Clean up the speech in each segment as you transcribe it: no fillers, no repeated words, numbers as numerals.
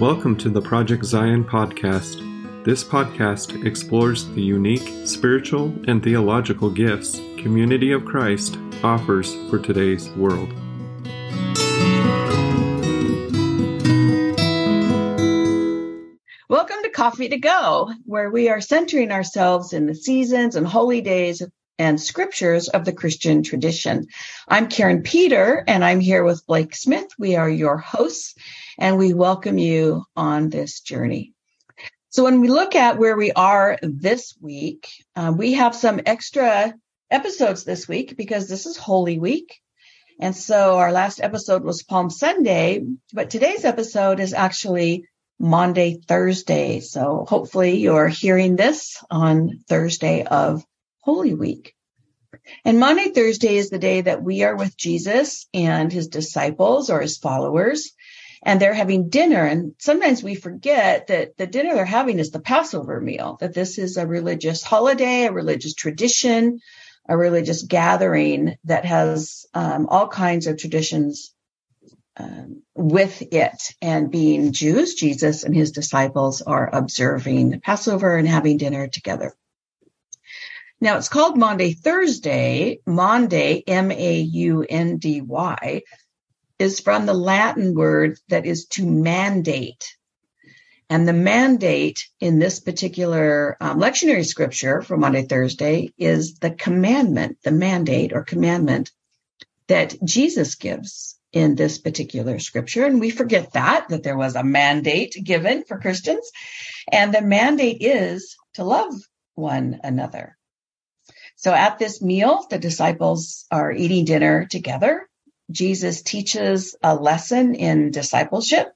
Welcome to the Project Zion Podcast. This podcast explores the unique spiritual and theological gifts Community of Christ offers for today's world. Welcome to Coffee to Go, where we are centering ourselves in the seasons and holy days and scriptures of the Christian tradition. I'm Karen Peter, and I'm here with Blake Smith. We are your hosts, and we welcome you on this journey. So when we look at where we are this week, we have some extra episodes this week because this is Holy Week. And so our last episode was Palm Sunday, but today's episode is actually Maundy Thursday. So hopefully you're hearing this on Thursday of Holy Week. And Maundy Thursday is the day that we are with Jesus and his disciples or his followers. And they're having dinner. And sometimes we forget that the dinner they're having is the Passover meal, that this is a religious holiday, a religious tradition, a religious gathering that has all kinds of traditions with it. And being Jews, Jesus and his disciples are observing Passover and having dinner together. Now, it's called Maundy Thursday. Maundy, M-A-U-N-D-Y, is from the Latin word that is to mandate. And the mandate in this particular lectionary scripture for Maundy Thursday is the commandment, the mandate or commandment that Jesus gives in this particular scripture. And we forget that there was a mandate given for Christians. And the mandate is to love one another. So at this meal, the disciples are eating dinner together. Jesus teaches a lesson in discipleship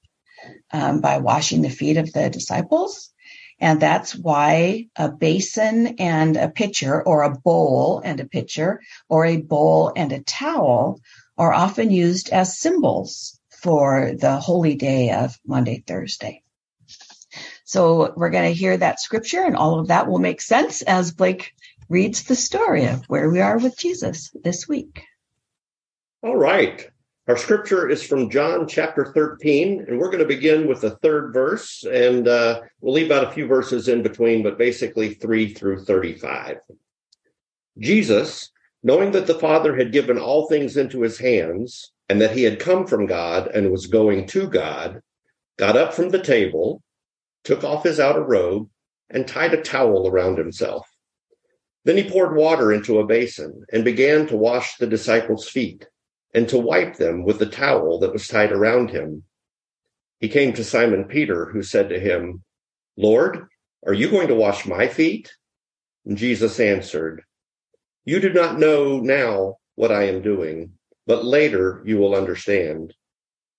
by washing the feet of the disciples. And that's why a basin and a pitcher, or a bowl and a pitcher, or a bowl and a towel are often used as symbols for the holy day of Maundy Thursday. So we're going to hear that scripture, and all of that will make sense as Blake reads the story of where we are with Jesus this week. All right. Our scripture is from John chapter 13, and we're going to begin with the third verse, and we'll leave out a few verses in between, but basically 3 through 35. Jesus, knowing that the Father had given all things into his hands, and that he had come from God and was going to God, got up from the table, took off his outer robe, and tied a towel around himself. Then he poured water into a basin and began to wash the disciples' feet, and to wipe them with the towel that was tied around him. He came to Simon Peter, who said to him, "Lord, are you going to wash my feet?" And Jesus answered, "You do not know now what I am doing, but later you will understand."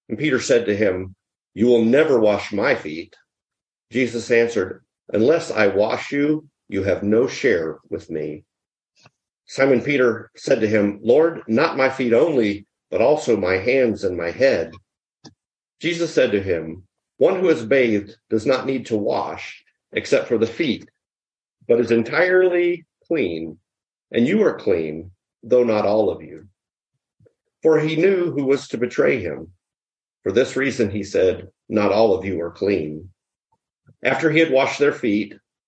And Peter said to him, "You will never wash my feet." Jesus answered, "Unless I wash you, you have no share with me." Simon Peter said to him, "Lord, not my feet only, but also my hands and my head." Jesus said to him, "One who is bathed does not need to wash except for the feet, but is entirely clean, and you are clean, though not all of you." For he knew who was to betray him. For this reason he said, "Not all of you are clean." After he had washed their feet,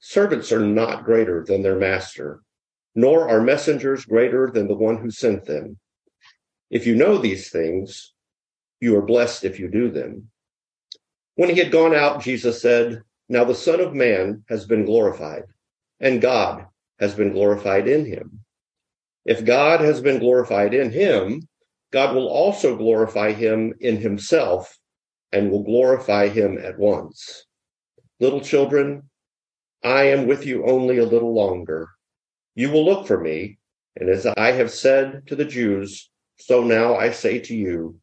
servants are not greater than their master, nor are messengers greater than the one who sent them. If you know these things, you are blessed if you do them." When he had gone out, Jesus said, "Now the Son of Man has been glorified, and God has been glorified in him. If God has been glorified in him, God will also glorify him in himself and will glorify him at once. Little children, I am with you only a little longer. You will look for me, and as I have said to the Jews, so now I say to you,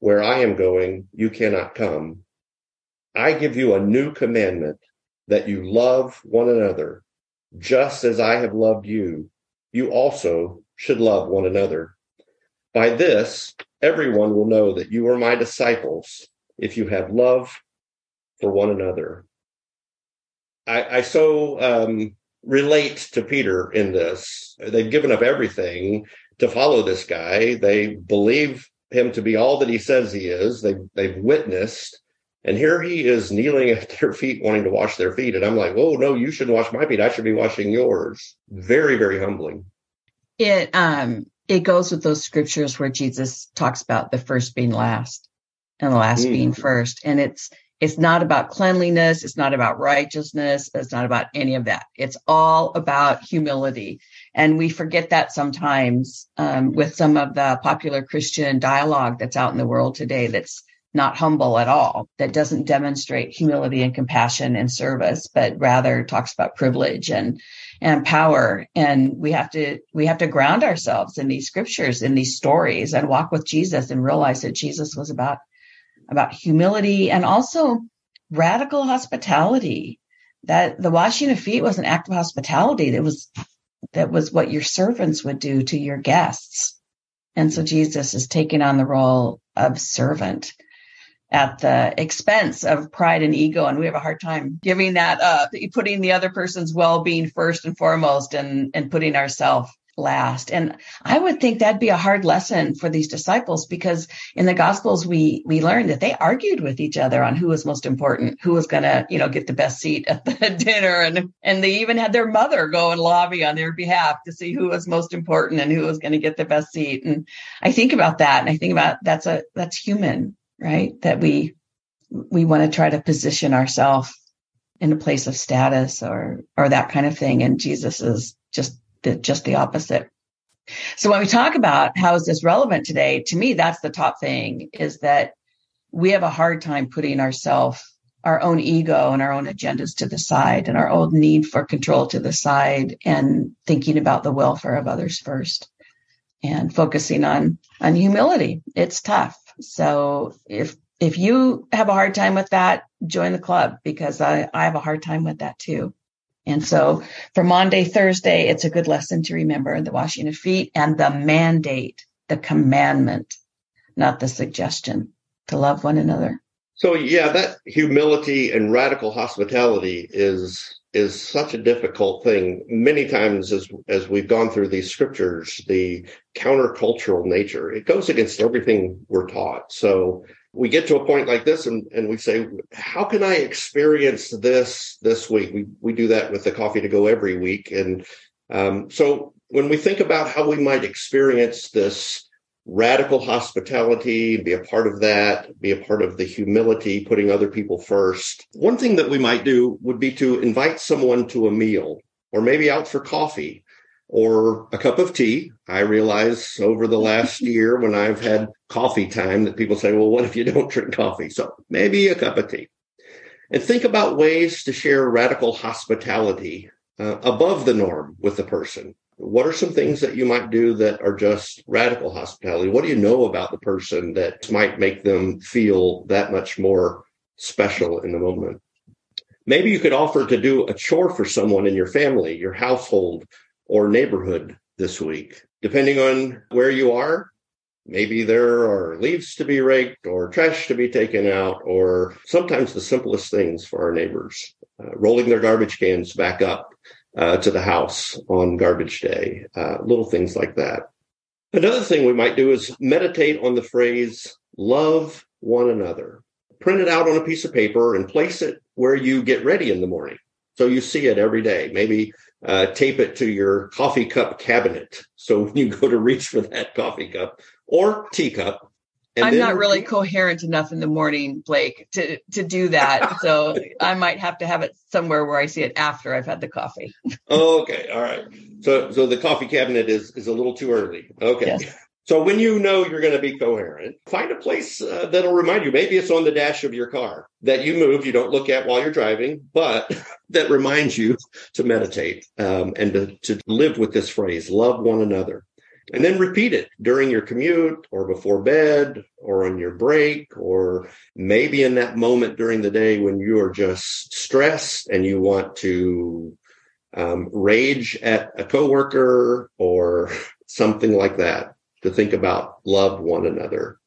where I am going, you cannot come. I give you a new commandment, that you love one another, just as I have loved you, you also should love one another. By this, everyone will know that you are my disciples, if you have love for one another." I relate to Peter in this. They've given up everything to follow this guy. They believe him to be all that he says he is. They've witnessed. And here he is kneeling at their feet, wanting to wash their feet. And I'm like, "Oh, no, you shouldn't wash my feet. I should be washing yours." Very, very humbling. It goes with those scriptures where Jesus talks about the first being last and the last being first. And it's not about cleanliness. It's not about righteousness. It's not about any of that. It's all about humility. And we forget that sometimes with some of the popular Christian dialogue that's out in the world today that's not humble at all, that doesn't demonstrate humility and compassion and service, but rather talks about privilege and power. And we have to ground ourselves in these scriptures, in these stories, and walk with Jesus and realize that Jesus was about humility and also radical hospitality. That the washing of feet was an act of hospitality. That was what your servants would do to your guests. And so Jesus is taking on the role of servant at the expense of pride and ego. And we have a hard time giving that up, putting the other person's well-being first and foremost and putting ourselves last. And I would think that'd be a hard lesson for these disciples, because in the Gospels, we learned that they argued with each other on who was most important, who was going to, get the best seat at the dinner. And they even had their mother go and lobby on their behalf to see who was most important and who was going to get the best seat. And I think about that. And I think about that's human, right? That we want to try to position ourselves in a place of status or that kind of thing. And Jesus is just the opposite. So when we talk about how is this relevant today, to me, that's the top thing, is that we have a hard time putting our own ego and our own agendas to the side and our own need for control to the side and thinking about the welfare of others first and focusing on humility. It's tough. So if you have a hard time with that, join the club, because I have a hard time with that too. And so for Maundy Thursday, it's a good lesson to remember the washing of feet and the mandate, the commandment, not the suggestion, to love one another. So, yeah, that humility and radical hospitality is such a difficult thing. Many times as we've gone through these scriptures, the countercultural nature, it goes against everything we're taught. So we get to a point like this and we say, how can I experience this week? We do that with the coffee to go every week. And so when we think about how we might experience this radical hospitality, be a part of that, be a part of the humility, putting other people first, one thing that we might do would be to invite someone to a meal, or maybe out for coffee or a cup of tea. I realize over the last year when I've had coffee time that people say, well, what if you don't drink coffee? So maybe a cup of tea. And think about ways to share radical hospitality above the norm with the person. What are some things that you might do that are just radical hospitality? What do you know about the person that might make them feel that much more special in the moment? Maybe you could offer to do a chore for someone in your family, your household, or neighborhood this week. Depending on where you are, maybe there are leaves to be raked or trash to be taken out, or sometimes the simplest things for our neighbors, rolling their garbage cans back up to the house on garbage day, little things like that. Another thing we might do is meditate on the phrase, love one another. Print it out on a piece of paper and place it where you get ready in the morning, so you see it every day. Maybe tape it to your coffee cup cabinet, so when you go to reach for that coffee cup or teacup. I'm not really coherent enough in the morning, Blake, to do that. So I might have to have it somewhere where I see it after I've had the coffee. Okay. All right. So the coffee cabinet is a little too early. Okay. Yes. So when you know you're going to be coherent, find a place that'll remind you. Maybe it's on the dash of your car that you move, you don't look at while you're driving, but that reminds you to meditate and to live with this phrase, love one another. And then repeat it during your commute or before bed or on your break, or maybe in that moment during the day when you are just stressed and you want to rage at a coworker or something like that, to think about love one another.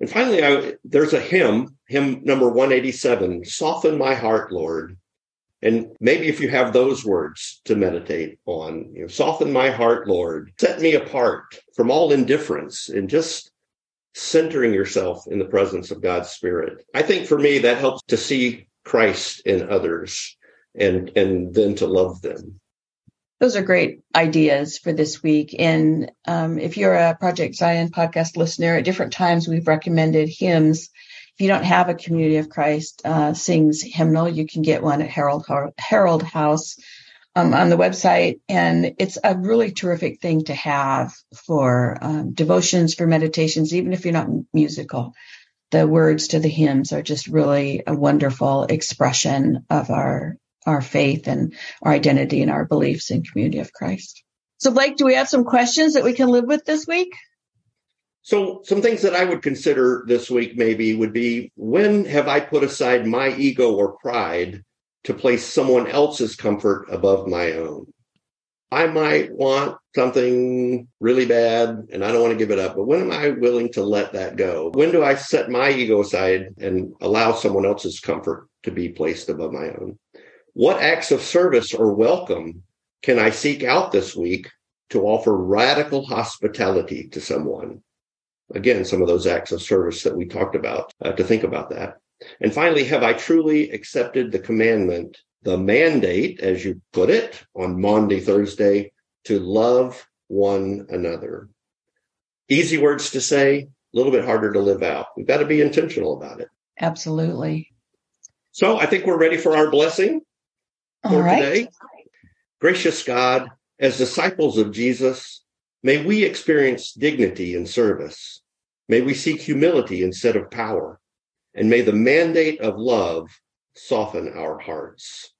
And finally, there's a hymn number 187, Soften My Heart, Lord. And maybe if you have those words to meditate on, soften my heart, Lord, set me apart from all indifference, and just centering yourself in the presence of God's Spirit. I think for me, that helps to see Christ in others and then to love them. Those are great ideas for this week. And if you're a Project Zion podcast listener, at different times we've recommended hymns. If you don't have a Community of Christ Sings hymnal, you can get one at Herald House on the website. And it's a really terrific thing to have for devotions, for meditations, even if you're not musical. The words to the hymns are just really a wonderful expression of our faith and our identity and our beliefs in Community of Christ. So, Blake, do we have some questions that we can live with this week? So some things that I would consider this week maybe would be, when have I put aside my ego or pride to place someone else's comfort above my own? I might want something really bad and I don't want to give it up, but when am I willing to let that go? When do I set my ego aside and allow someone else's comfort to be placed above my own? What acts of service or welcome can I seek out this week to offer radical hospitality to someone? Again, some of those acts of service that we talked about, to think about that. And finally, have I truly accepted the commandment, the mandate, as you put it, on Maundy Thursday, to love one another? Easy words to say, a little bit harder to live out. We've got to be intentional about it. Absolutely. So I think we're ready for our blessing for today. Gracious God, as disciples of Jesus, may we experience dignity in service. May we seek humility instead of power. And may the mandate of love soften our hearts.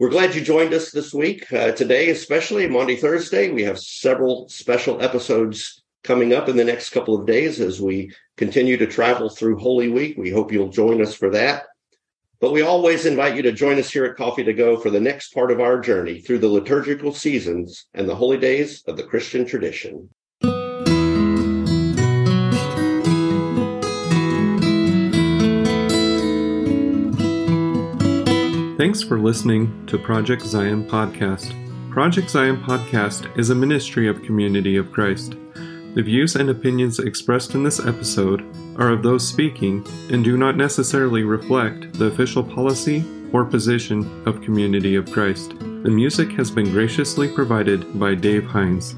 We're glad you joined us this week. Today, especially Maundy Thursday, we have several special episodes coming up in the next couple of days as we continue to travel through Holy Week. We hope you'll join us for that. But we always invite you to join us here at Coffee to Go for the next part of our journey through the liturgical seasons and the holy days of the Christian tradition. Thanks for listening to Project Zion Podcast. Project Zion Podcast is a ministry of Community of Christ. The views and opinions expressed in this episode are of those speaking and do not necessarily reflect the official policy or position of Community of Christ. The music has been graciously provided by Dave Hines.